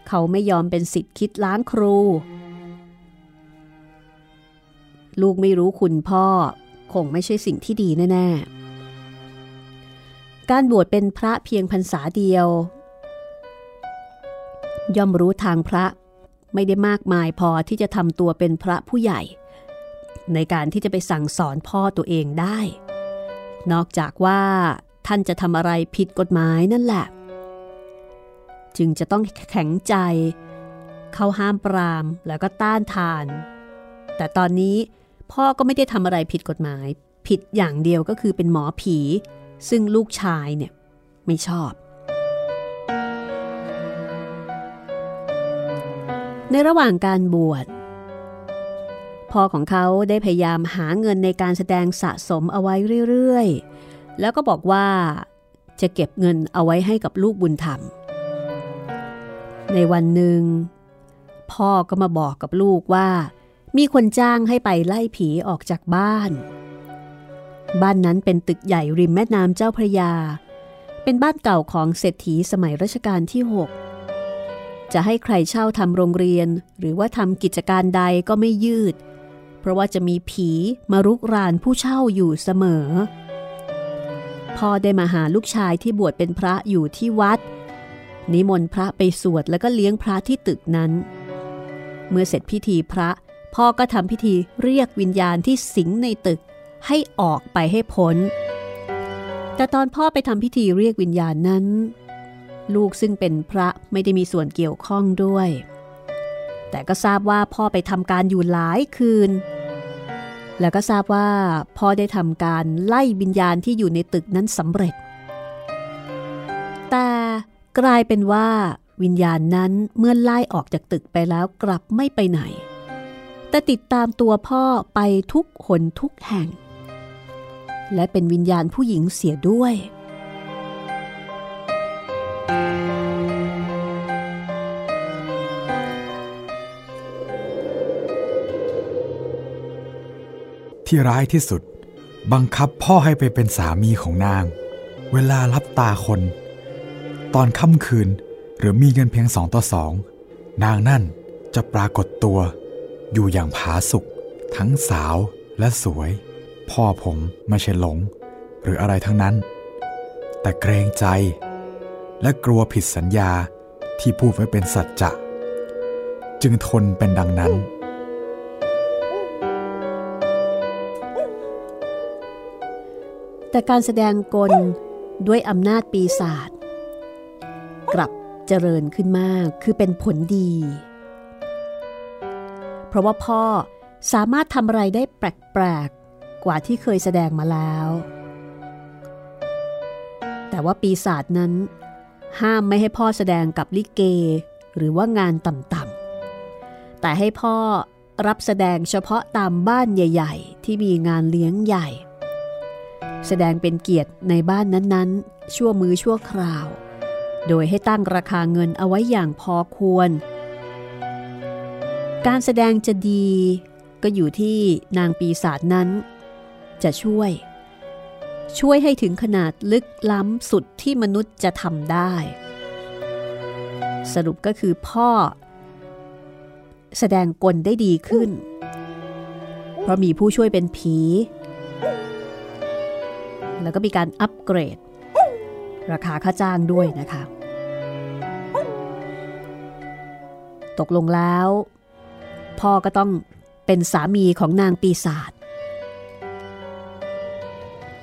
เขาไม่ยอมเป็นศิษย์คิดล้างครูลูกไม่รู้คุณพ่อคงไม่ใช่สิ่งที่ดีแน่ๆการบวชเป็นพระเพียงพรรษาเดียวย่อมรู้ทางพระไม่ได้มากมายพอที่จะทำตัวเป็นพระผู้ใหญ่ในการที่จะไปสั่งสอนพ่อตัวเองได้นอกจากว่าท่านจะทำอะไรผิดกฎหมายนั่นแหละจึงจะต้องแข็งใจเข้าห้ามปรามแล้วก็ต้านทานแต่ตอนนี้พ่อก็ไม่ได้ทำอะไรผิดกฎหมายผิดอย่างเดียวก็คือเป็นหมอผีซึ่งลูกชายเนี่ยไม่ชอบในระหว่างการบวชพ่อของเขาได้พยายามหาเงินในการแสดงสะสมเอาไว้เรื่อยๆแล้วก็บอกว่าจะเก็บเงินเอาไว้ให้กับลูกบุญธรรมในวันหนึ่งพ่อก็มาบอกกับลูกว่ามีคนจ้างให้ไปไล่ผีออกจากบ้านนั้นเป็นตึกใหญ่ริมแม่น้ำเจ้าพระยาเป็นบ้านเก่าของเศรษฐีสมัยรัชกาลที่ 6จะให้ใครเช่าทำโรงเรียนหรือว่าทำกิจการใดก็ไม่ยืดเพราะว่าจะมีผีมารุกรานผู้เช่าอยู่เสมอพ่อได้มาหาลูกชายที่บวชเป็นพระอยู่ที่วัดนิมนต์พระไปสวดแล้วก็เลี้ยงพระที่ตึกนั้นเมื่อเสร็จพิธีพระพ่อก็ทำพิธีเรียกวิญญาณที่สิงในตึกให้ออกไปให้พ้นแต่ตอนพ่อไปทำพิธีเรียกวิญญาณนั้นลูกซึ่งเป็นพระไม่ได้มีส่วนเกี่ยวข้องด้วยแต่ก็ทราบว่าพ่อไปทำการอยู่หลายคืนแล้วก็ทราบว่าพ่อได้ทำการไล่วิญญาณที่อยู่ในตึกนั้นสำเร็จแต่กลายเป็นว่า วิญญาณนั้นเมื่อไล่ออกจากตึกไปแล้วกลับไม่ไปไหนแต่ติดตามตัวพ่อไปทุกหนทุกแห่งและเป็นวิญญาณผู้หญิงเสียด้วยที่ร้ายที่สุดบังคับพ่อให้ไปเป็นสามีของนางเวลารับตาคนตอนค่ำคืนหรือมีเงินเพียง2 ต่อ 2นางนั่นจะปรากฏตัวอยู่อย่างผาสุกทั้งสาวและสวยพ่อผมไม่ใช่หลงหรืออะไรทั้งนั้นแต่เกรงใจและกลัวผิดสัญญาที่พูดไว้เป็นสัจจะจึงทนเป็นดังนั้นแต่การแสดงกลด้วยอำนาจปีศาจกลับเจริญขึ้นมากคือเป็นผลดีเพราะว่าพ่อสามารถทำอะไรได้แปลกๆกว่าที่เคยแสดงมาแล้วแต่ว่าปีศาจนั้นห้ามไม่ให้พ่อแสดงกับลิเกหรือว่างานต่ำๆแต่ให้พ่อรับแสดงเฉพาะตามบ้านใหญ่ๆที่มีงานเลี้ยงใหญ่แสดงเป็นเกียรติในบ้านนั้นๆชั่วมื้อชั่วคราวโดยให้ตั้งราคาเงินเอาไว้อย่างพอควรการแสดงจะดีก็อยู่ที่นางปีศาจนั้นจะช่วยให้ถึงขนาดลึกล้ำสุดที่มนุษย์จะทำได้สรุปก็คือพ่อแสดงกลได้ดีขึ้นเพราะมีผู้ช่วยเป็นผีแล้วก็มีการอัปเกรดราคาค่าจ้างด้วยนะคะตกลงแล้วพ่อก็ต้องเป็นสามีของนางปีศาจ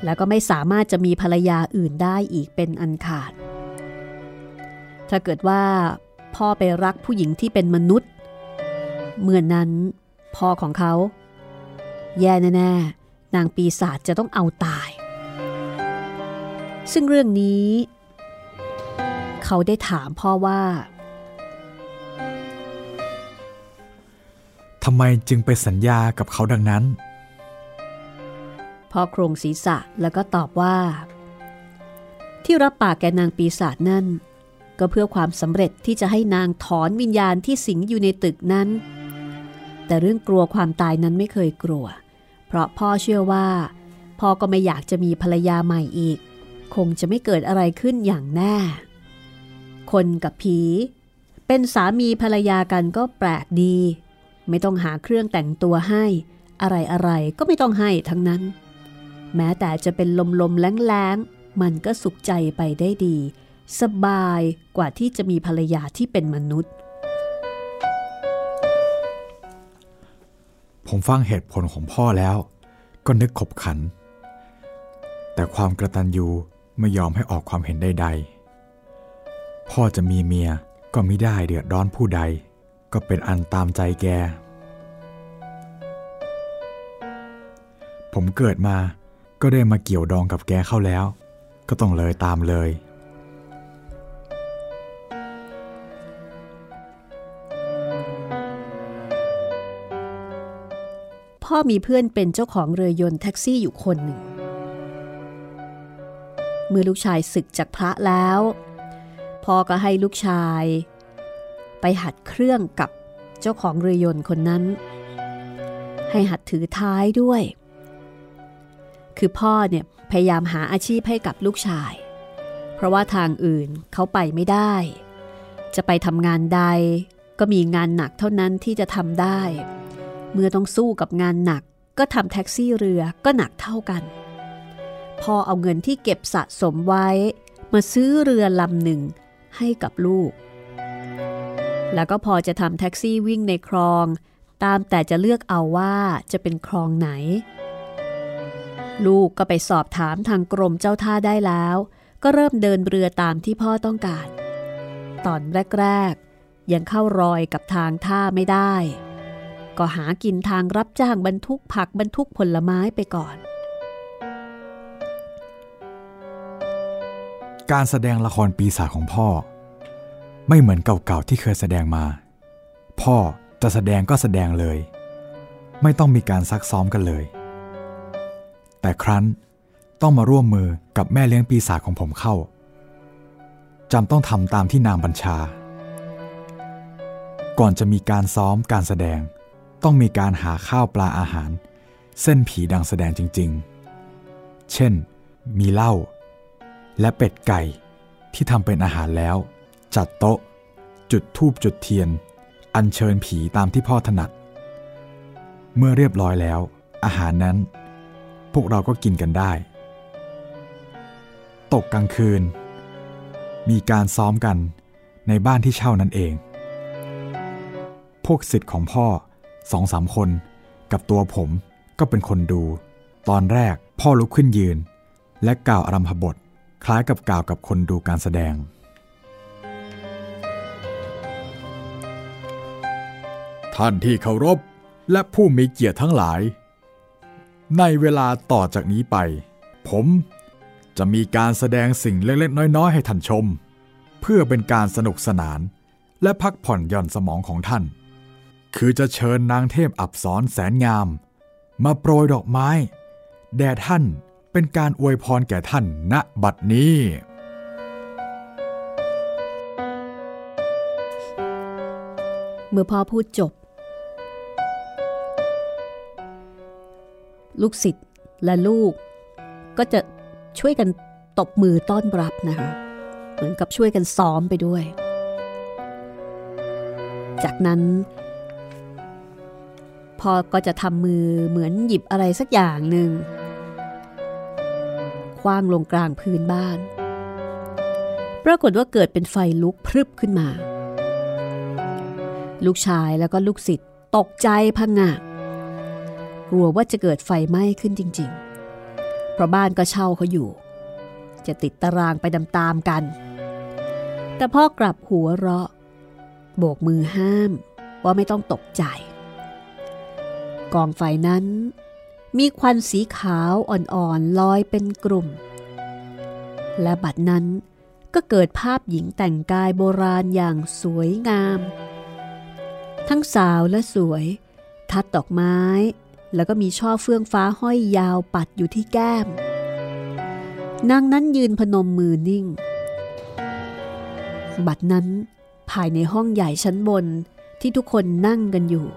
แล้วก็ไม่สามารถจะมีภรรยาอื่นได้อีกเป็นอันขาดถ้าเกิดว่าพ่อไปรักผู้หญิงที่เป็นมนุษย์เมื่อนั้นพ่อของเขาแย่แน่ๆนางปีศาจจะต้องเอาตายซึ่งเรื่องนี้เขาได้ถามพ่อว่าทำไมจึงไปสัญญากับเขาดังนั้นพ่อโครงศีรษะแล้วก็ตอบว่าที่รับปากแกนางปีศาจนั่นก็เพื่อความสำเร็จที่จะให้นางถอนวิญญาณที่สิงอยู่ในตึกนั้นแต่เรื่องกลัวความตายนั้นไม่เคยกลัวเพราะพ่อเชื่อว่าพ่อก็ไม่อยากจะมีภรรยาใหม่อีกคงจะไม่เกิดอะไรขึ้นอย่างแน่คนกับผีเป็นสามีภรรยากันก็แปลกดีไม่ต้องหาเครื่องแต่งตัวให้อะไรๆก็ไม่ต้องให้ทั้งนั้นแม้แต่จะเป็นลมๆแล้งๆมันก็สุขใจไปได้ดีสบายกว่าที่จะมีภรรยาที่เป็นมนุษย์ผมฟังเหตุผลของพ่อแล้วก็นึกขบขันแต่ความกตัญญูไม่ยอมให้ออกความเห็นใดๆพ่อจะมีเมียก็มิได้เดือดร้อนผู้ใดก็เป็นอันตามใจแกผมเกิดมาก็ได้มาเกี่ยวดองกับแกเข้าแล้วก็ต้องเลยตามเลยพ่อมีเพื่อนเป็นเจ้าของเรือยนต์แท็กซี่อยู่คนหนึ่งเมื่อลูกชายศึกจากพระแล้วพ่อก็ให้ลูกชายไปหัดเครื่องกับเจ้าของเรือยนต์คนนั้นให้หัดถือท้ายด้วยคือพ่อเนี่ยพยายามหาอาชีพให้กับลูกชายเพราะว่าทางอื่นเขาไปไม่ได้จะไปทำงานใดก็มีงานหนักเท่านั้นที่จะทำได้เมื่อต้องสู้กับงานหนักก็ทำแท็กซี่เรือก็หนักเท่ากันพ่อเอาเงินที่เก็บสะสมไว้มาซื้อเรือลำหนึ่งให้กับลูกแล้วก็พอจะทำแท็กซี่วิ่งในคลองตามแต่จะเลือกเอาว่าจะเป็นคลองไหนลูกก็ไปสอบถามทางกรมเจ้าท่าได้แล้วก็เริ่มเดินเรือตามที่พ่อต้องการตอนแรกๆยังเข้ารอยกับทางท่าไม่ได้ก็หากินทางรับจ้างบรรทุกผักบรรทุกผลไม้ไปก่อนการแสดงละครปีศาจของพ่อ ไม่เหมือนเก่าๆที่เคยแสดงมาพ่อจะแสดงก็แสดงเลยไม่ต้องมีการซักซ้อมกันเลยแต่ครั้นต้องมาร่วมมือกับแม่เลี้ยงปีศาจของผมเข้าจำต้องทำตามที่นางบัญชาก่อนจะมีการซ้อมการแสดงต้องมีการหาข้าวปลาอาหารเส้นผีดังแสดงจริงๆเช่นมีเหล้าและเป็ดไก่ที่ทำเป็นอาหารแล้วจัดโต๊ะจุดธูปจุดเทียนอัญเชิญผีตามที่พ่อถนัดเมื่อเรียบร้อยแล้วอาหารนั้นพวกเราก็กินกันได้ตกกลางคืนมีการซ้อมกันในบ้านที่เช่านั่นเองพวกศิษย์ของพ่อ 2-3 คนกับตัวผมก็เป็นคนดูตอนแรกพ่อลุกขึ้นยืนและกล่าวอารัมภบทคล้ายกับกล่าวกับคนดูการแสดงท่านที่เคารพและผู้มีเกียรติทั้งหลายในเวลาต่อจากนี้ไปผมจะมีการแสดงสิ่งเล็กๆน้อยๆให้ท่านชมเพื่อเป็นการสนุกสนานและพักผ่อนหย่อนสมองของท่านคือจะเชิญนางเทพอับสรแสนงามมาโปรยดอกไม้แด่ท่านเป็นการอวยพรแก่ท่านณบัดนี้เมื่อพ่อพูดจบลูกศิษย์และลูกก็จะช่วยกันตบมือต้อนรับนะคะเหมือนกับช่วยกันซ้อมไปด้วยจากนั้นพ่อก็จะทำมือเหมือนหยิบอะไรสักอย่างหนึ่งคว้างลงกลางพื้นบ้านปรากฏว่าเกิดเป็นไฟลุกพรึบขึ้นมาลูกชายแล้วก็ลูกศิษย์ตกใจพังงะกลัวว่าจะเกิดไฟไหม้ขึ้นจริงๆเพราะบ้านก็เช่าเขาอยู่จะติดตารางไปตามๆกันแต่พ่อกลับหัวเราะโบกมือห้ามว่าไม่ต้องตกใจกองไฟนั้นมีควันสีขาวอ่อนๆลอยเป็นกลุ่มและบัดนั้นก็เกิดภาพหญิงแต่งกายโบราณอย่างสวยงามทั้งสาวและสวยทัดดอกไม้แล้วก็มีช่อเฟื่องฟ้าห้อยยาวปัดอยู่ที่แก้มนางนั้นยืนพนมมือนิ่งบัดนั้นภายในห้องใหญ่ชั้นบนที่ทุกคนนั่งกันอยู่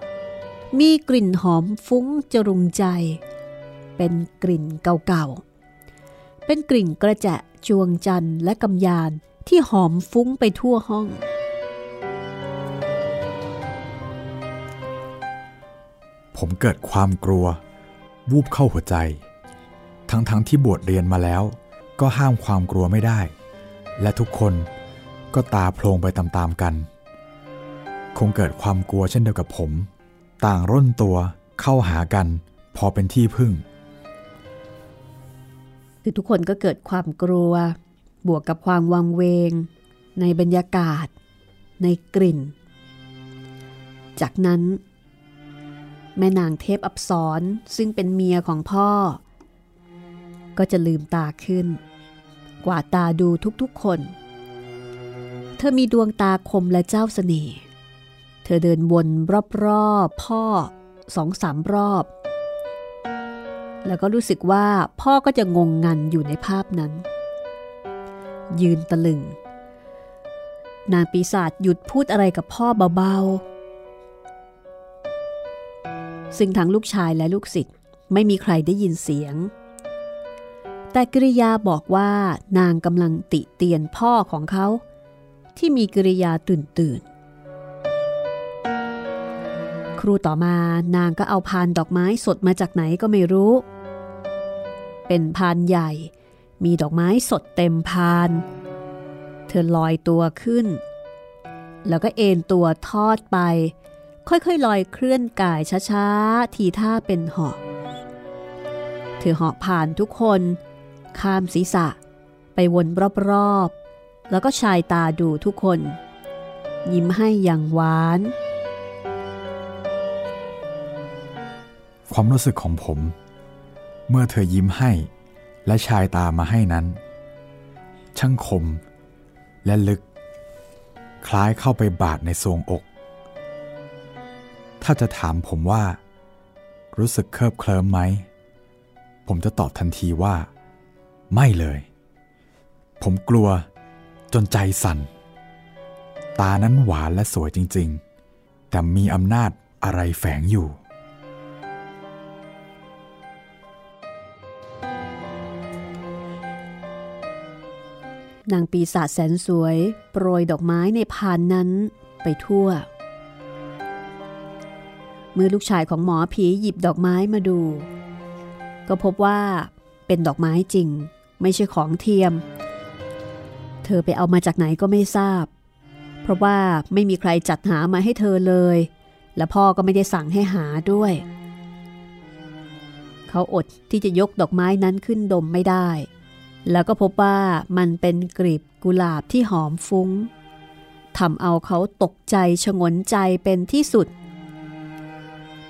มีกลิ่นหอมฟุ้งจรุงใจเป็นกลิ่นเก่าๆเป็นกลิ่นกระแจจวงจันทร์และกำยานที่หอมฟุ้งไปทั่วห้องผมเกิดความกลัววูบเข้าหัวใจทั้งๆที่บวชเรียนมาแล้วก็ห้ามความกลัวไม่ได้และทุกคนก็ตาโพลงไปตามๆกันคงเกิดความกลัวเช่นเดียวกับผมต่างร่นตัวเข้าหากันพอเป็นที่พึ่งคือทุกคนก็เกิดความกลัวบวกกับความวังเวงในบรรยากาศในกลิ่นจากนั้นแม่นางเทพอัปสรซึ่งเป็นเมียของพ่อก็จะลืมตาขึ้นกวาดตาดูทุกๆคนเธอมีดวงตาคมและเจ้าเสน่ห์เธอเดินวนรอบๆพ่อ 2-3 รอบแล้วก็รู้สึกว่าพ่อก็จะงงงันอยู่ในภาพนั้นยืนตะลึงนางปีศาจหยุดพูดอะไรกับพ่อเบาๆซึ่งทั้งลูกชายและลูกศิษย์ไม่มีใครได้ยินเสียงแต่กิริยาบอกว่านางกำลังติเตียนพ่อของเขาที่มีกิริยาตื่นครูต่อมานางก็เอาพานดอกไม้สดมาจากไหนก็ไม่รู้เป็นพานใหญ่มีดอกไม้สดเต็มพานเธอลอยตัวขึ้นแล้วก็เอนตัวทอดไปค่อยๆลอยเคลื่อนกายช้าๆทีท่าเป็นเหาะเธอเหาะผ่านทุกคนข้ามศีรษะไปวนรอบๆแล้วก็ชายตาดูทุกคนยิ้มให้อย่างหวานความรู้สึกของผมเมื่อเธอยิ้มให้และชายตามาให้นั้นช่างคมและลึก คล้ายเข้าไปบาดในทรวงอกถ้าจะถามผมว่ารู้สึกเคิบเคลิ้มไหมผมจะตอบทันทีว่าไม่เลยผมกลัวจนใจสั่นตานั้นหวานและสวยจริงๆแต่มีอำนาจอะไรแฝงอยู่นางปีศาจแสนสวยโปรยดอกไม้ในพานนั้นไปทั่วเมื่อลูกชายของหมอผีหยิบดอกไม้มาดูก็พบว่าเป็นดอกไม้จริงไม่ใช่ของเทียมเธอไปเอามาจากไหนก็ไม่ทราบเพราะว่าไม่มีใครจัดหามาให้เธอเลยและพ่อก็ไม่ได้สั่งให้หาด้วยเขาอดที่จะยกดอกไม้นั้นขึ้นดมไม่ได้แล้วก็พบว่ามันเป็นกลีบกุหลาบที่หอมฟุ้งทำเอาเขาตกใจชงนใจเป็นที่สุด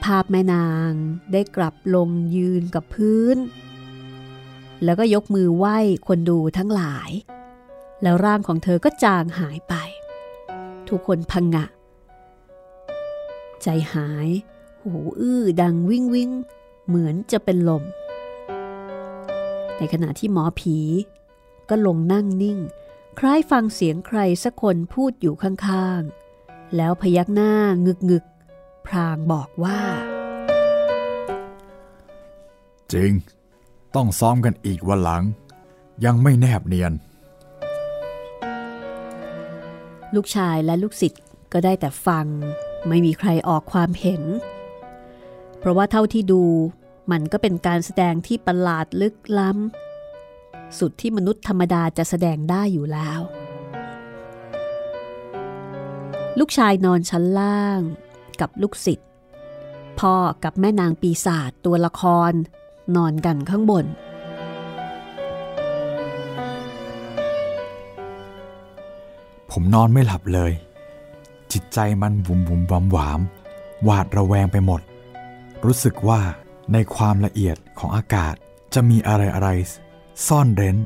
ภาพแม่นางได้กลับลงยืนกับพื้นแล้วก็ยกมือไหว้คนดูทั้งหลายแล้วร่างของเธอก็จางหายไปทุกคนผงะใจหายหูอื้อดังวิ่งวิ่งเหมือนจะเป็นลมในขณะที่หมอผีก็ลงนั่งนิ่งคล้ายฟังเสียงใครสักคนพูดอยู่ข้างๆแล้วพยักหน้างึกๆพลางบอกว่าจริงต้องซ้อมกันอีกวันหลังยังไม่แนบเนียนลูกชายและลูกศิษย์ก็ได้แต่ฟังไม่มีใครออกความเห็นเพราะว่าเท่าที่ดูมันก็เป็นการแสดงที่ประหลาดลึกล้ำสุดที่มนุษย์ธรรมดาจะแสดงได้อยู่แล้วลูกชายนอนชั้นล่างกับลูกศิษย์พ่อกับแม่นางปีศาจตัวละครนอนกันข้างบนผมนอนไม่หลับเลยจิตใจมันวุ่มวุ่มหวามหวาดระแวงไปหมดรู้สึกว่าในความละเอียดของอากาศจะมีอะไรซ่อนเร้น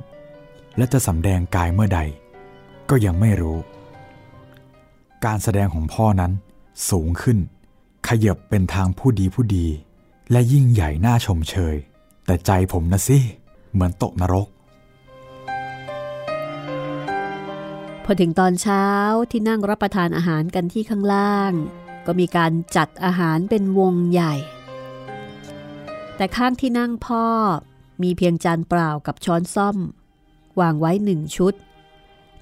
และจะสำแดงกายเมื่อใดก็ยังไม่รู้การแสดงของพ่อนั้นสูงขึ้นขยับเป็นทางผู้ดีและยิ่งใหญ่น่าชมเชยแต่ใจผมนะสิเหมือนตกนรกพอถึงตอนเช้าที่นั่งรับประทานอาหารกันที่ข้างล่างก็มีการจัดอาหารเป็นวงใหญ่แต่ข้างที่นั่งพ่อมีเพียงจานเปล่ากับช้อนส้อมวางไว้หนึ่งชุด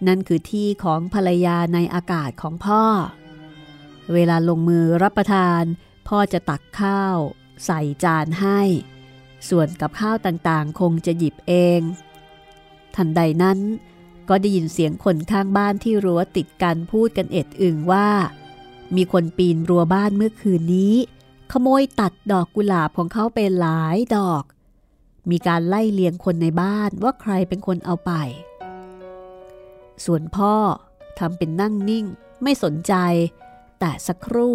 นั่นคือที่ของภรรยาในอากาศของพ่อเวลาลงมือรับประทานพ่อจะตักข้าวใส่จานให้ส่วนกับข้าวต่างๆคงจะหยิบเองทันใดนั้นก็ได้ยินเสียงคนข้างบ้านที่รั้วติดกันพูดกันเอ็ดอึงว่ามีคนปีนรั้วบ้านเมื่อคืนนี้ขโมยตัดดอกกุหลาบของเขาไปหลายดอกมีการไล่เลียงคนในบ้านว่าใครเป็นคนเอาไปส่วนพ่อทำเป็นนั่งนิ่งไม่สนใจแต่สักครู่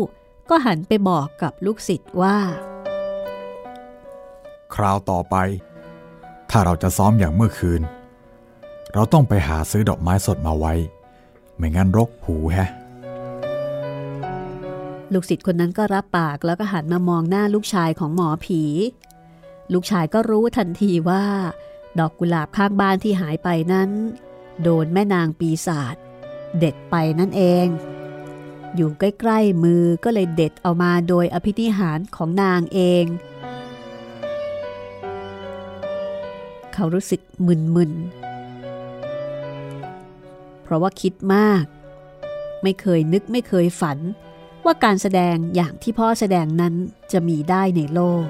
ก็หันไปบอกกับลูกศิษย์ว่าคราวต่อไปถ้าเราจะซ้อมอย่างเมื่อคืนเราต้องไปหาซื้อดอกไม้สดมาไว้ไม่งั้นรกหูแฮะลูกศิษย์คนนั้นก็รับปากแล้วก็หันมามองหน้าลูกชายของหมอผีลูกชายก็รู้ทันทีว่าดอกกุหลาบข้างบ้านที่หายไปนั้นโดนแม่นางปีศาจเด็ดไปนั่นเองอยู่ใกล้ๆมือก็เลยเด็ดเอามาโดยอภินิหารของนางเองเขารู้สึกมึนๆเพราะว่าคิดมากไม่เคยนึกไม่เคยฝันว่าการแสดงอย่างที่พ่อแสดงนั้นจะมีได้ในโลก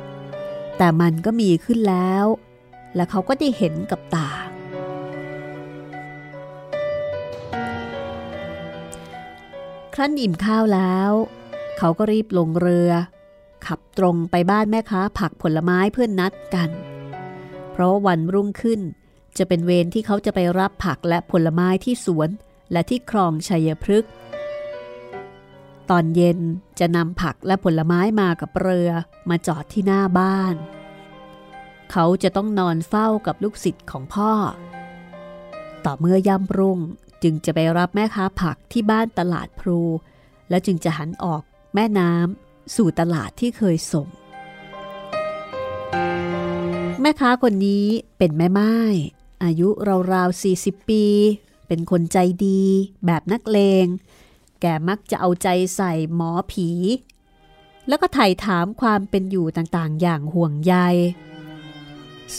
แต่มันก็มีขึ้นแล้วและเขาก็ได้เห็นกับตาครั้นอิ่มข้าวแล้วเขาก็รีบลงเรือขับตรงไปบ้านแม่ค้าผักผลไม้เพื่อนนัดกันเพราะวันรุ่งขึ้นจะเป็นเวรที่เขาจะไปรับผักและผลไม้ที่สวนและที่คลองชัยพฤกษ์ตอนเย็นจะนำผักและผลไม้มากับเรือมาจอดที่หน้าบ้านเขาจะต้องนอนเฝ้ากับลูกศิษย์ของพ่อต่อเมื่อย่ำรุ่ง จึงจะไปรับแม่ค้าผักที่บ้านตลาดพลูแล้วจึงจะหันออกแม่น้ำสู่ตลาดที่เคยส่งแม่ค้าคนนี้เป็นแม่ไม้อายุราวๆ40ปีเป็นคนใจดีแบบนักเลงแกมักจะเอาใจใส่หมอผีแล้วก็ไถ่ถามความเป็นอยู่ต่างๆอย่างห่วงใย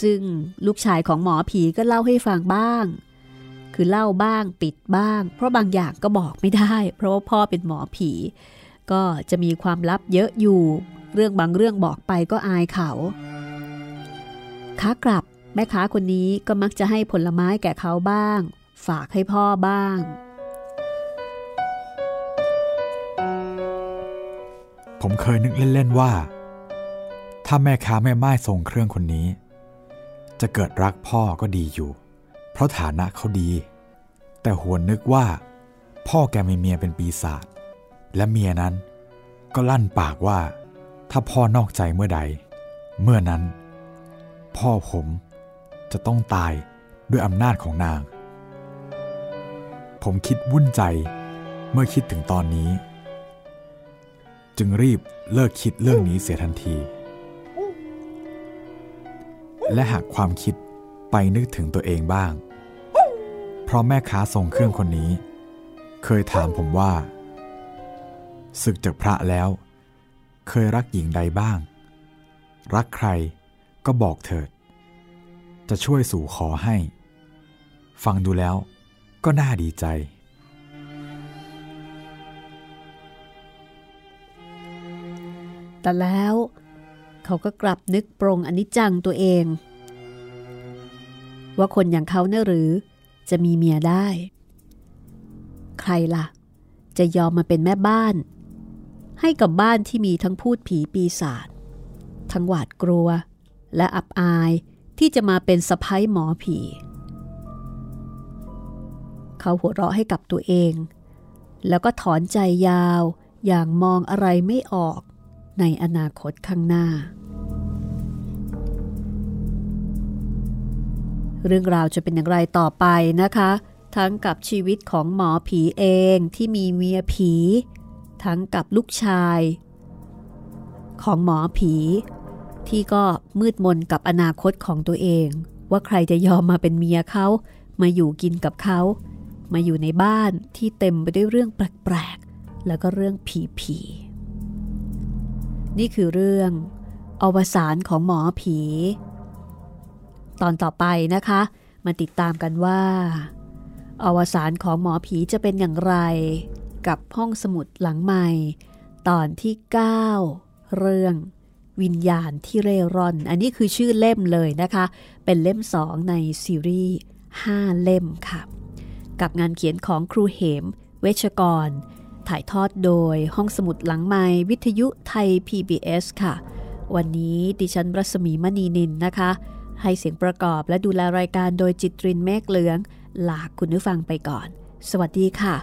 ซึ่งลูกชายของหมอผีก็เล่าให้ฟังบ้างคือเล่าบ้างปิดบ้างเพราะบางอย่างก็บอกไม่ได้เพราะว่าพ่อเป็นหมอผีก็จะมีความลับเยอะอยู่เรื่องบางเรื่องบอกไปก็อายเขาขากลับแม่ค้าคนนี้ก็มักจะให้ผลไม้แก่เขาบ้างฝากให้พ่อบ้างผมเคยนึกเล่นๆว่าถ้าแม่ค้าแม่ไม้ส่งเครื่องคนนี้จะเกิดรักพ่อก็ดีอยู่เพราะฐานะเขาดีแต่หวนนึกว่าพ่อแกมีเมียเป็นปีศาจและเมียนั้นก็ลั่นปากว่าถ้าพ่อนอกใจเมื่อใดเมื่อนั้นพ่อผมจะต้องตายด้วยอำนาจของนางผมคิดวุ่นใจเมื่อคิดถึงตอนนี้จึงรีบเลิกคิดเรื่องนี้เสียทันทีและหากความคิดไปนึกถึงตัวเองบ้างเพราะแม่ค้าส่งเครื่องคนนี้เคยถามผมว่าศึกจากพระแล้วเคยรักหญิงใดบ้างรักใครก็บอกเถิดจะช่วยสู่ขอให้ฟังดูแล้วก็น่าดีใจแต่แล้วเขาก็กลับนึกปรงอนิจจังตัวเองว่าคนอย่างเขาน่ะหรือจะมีเมียได้ใครล่ะจะยอมมาเป็นแม่บ้านให้กับบ้านที่มีทั้งพูดผีปีศาจทั้งหวาดกลัวและอับอายที่จะมาเป็นสะใภ้หมอผีเขาหัวเราะให้กับตัวเองแล้วก็ถอนใจยาวอย่างมองอะไรไม่ออกในอนาคตข้างหน้าเรื่องราวจะเป็นอย่างไรต่อไปนะคะทั้งกับชีวิตของหมอผีเองที่มีเมียผีทั้งกับลูกชายของหมอผีที่ก็มืดมนกับอนาคตของตัวเองว่าใครจะยอมมาเป็นเมียเขามาอยู่กินกับเขามาอยู่ในบ้านที่เต็มไปด้วยเรื่องแปลกๆแล้วก็เรื่องผีๆนี่คือเรื่องอวสานของหมอผีตอนต่อไปนะคะมาติดตามกันว่าอวสานของหมอผีจะเป็นอย่างไรกับห้องสมุดหลังใหม่ตอนที่9เรื่องวิญญาณที่เร่ร่อนอันนี้คือชื่อเล่มเลยนะคะเป็นเล่ม2ในซีรีส์5เล่มค่ะกับงานเขียนของครูเหมเวชกรถ่ายทอดโดยห้องสมุดหลังไมค์วิทยุไทย PBS ค่ะวันนี้ดิฉันรัศมีมณีนินนะคะให้เสียงประกอบและดูแลรายการโดยจิตรินเมฆเหลืองลาคุณผู้ฟังไปก่อนสวัสดีค่ะ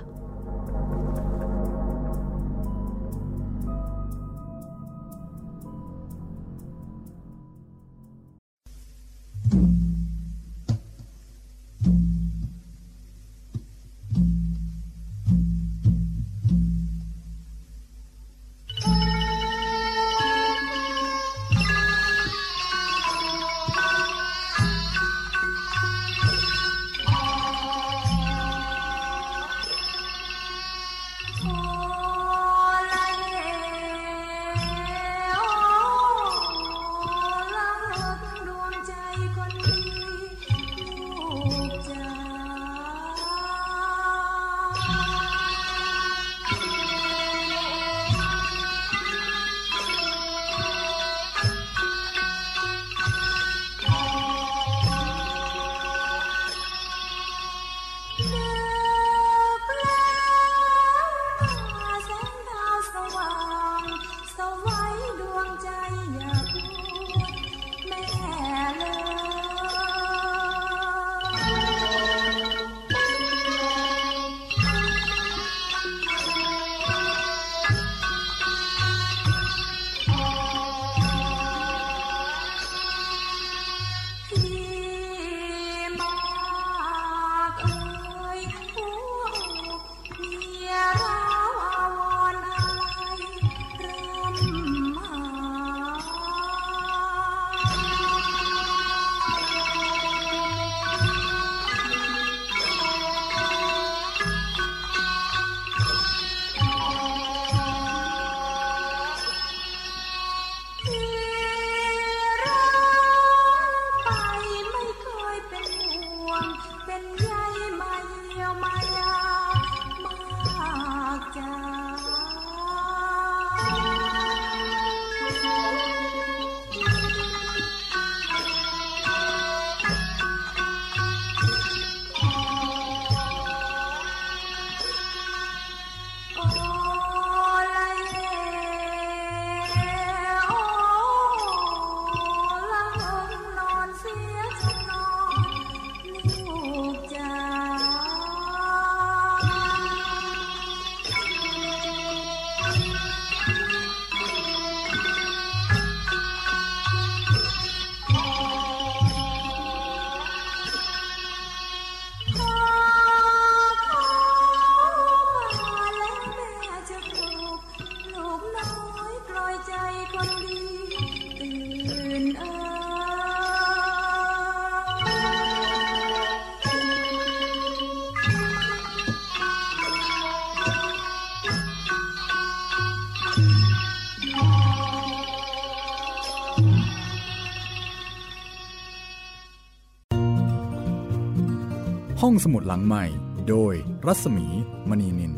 ห้องสมุดหลังใหม่โดยรัศมี มณีนิน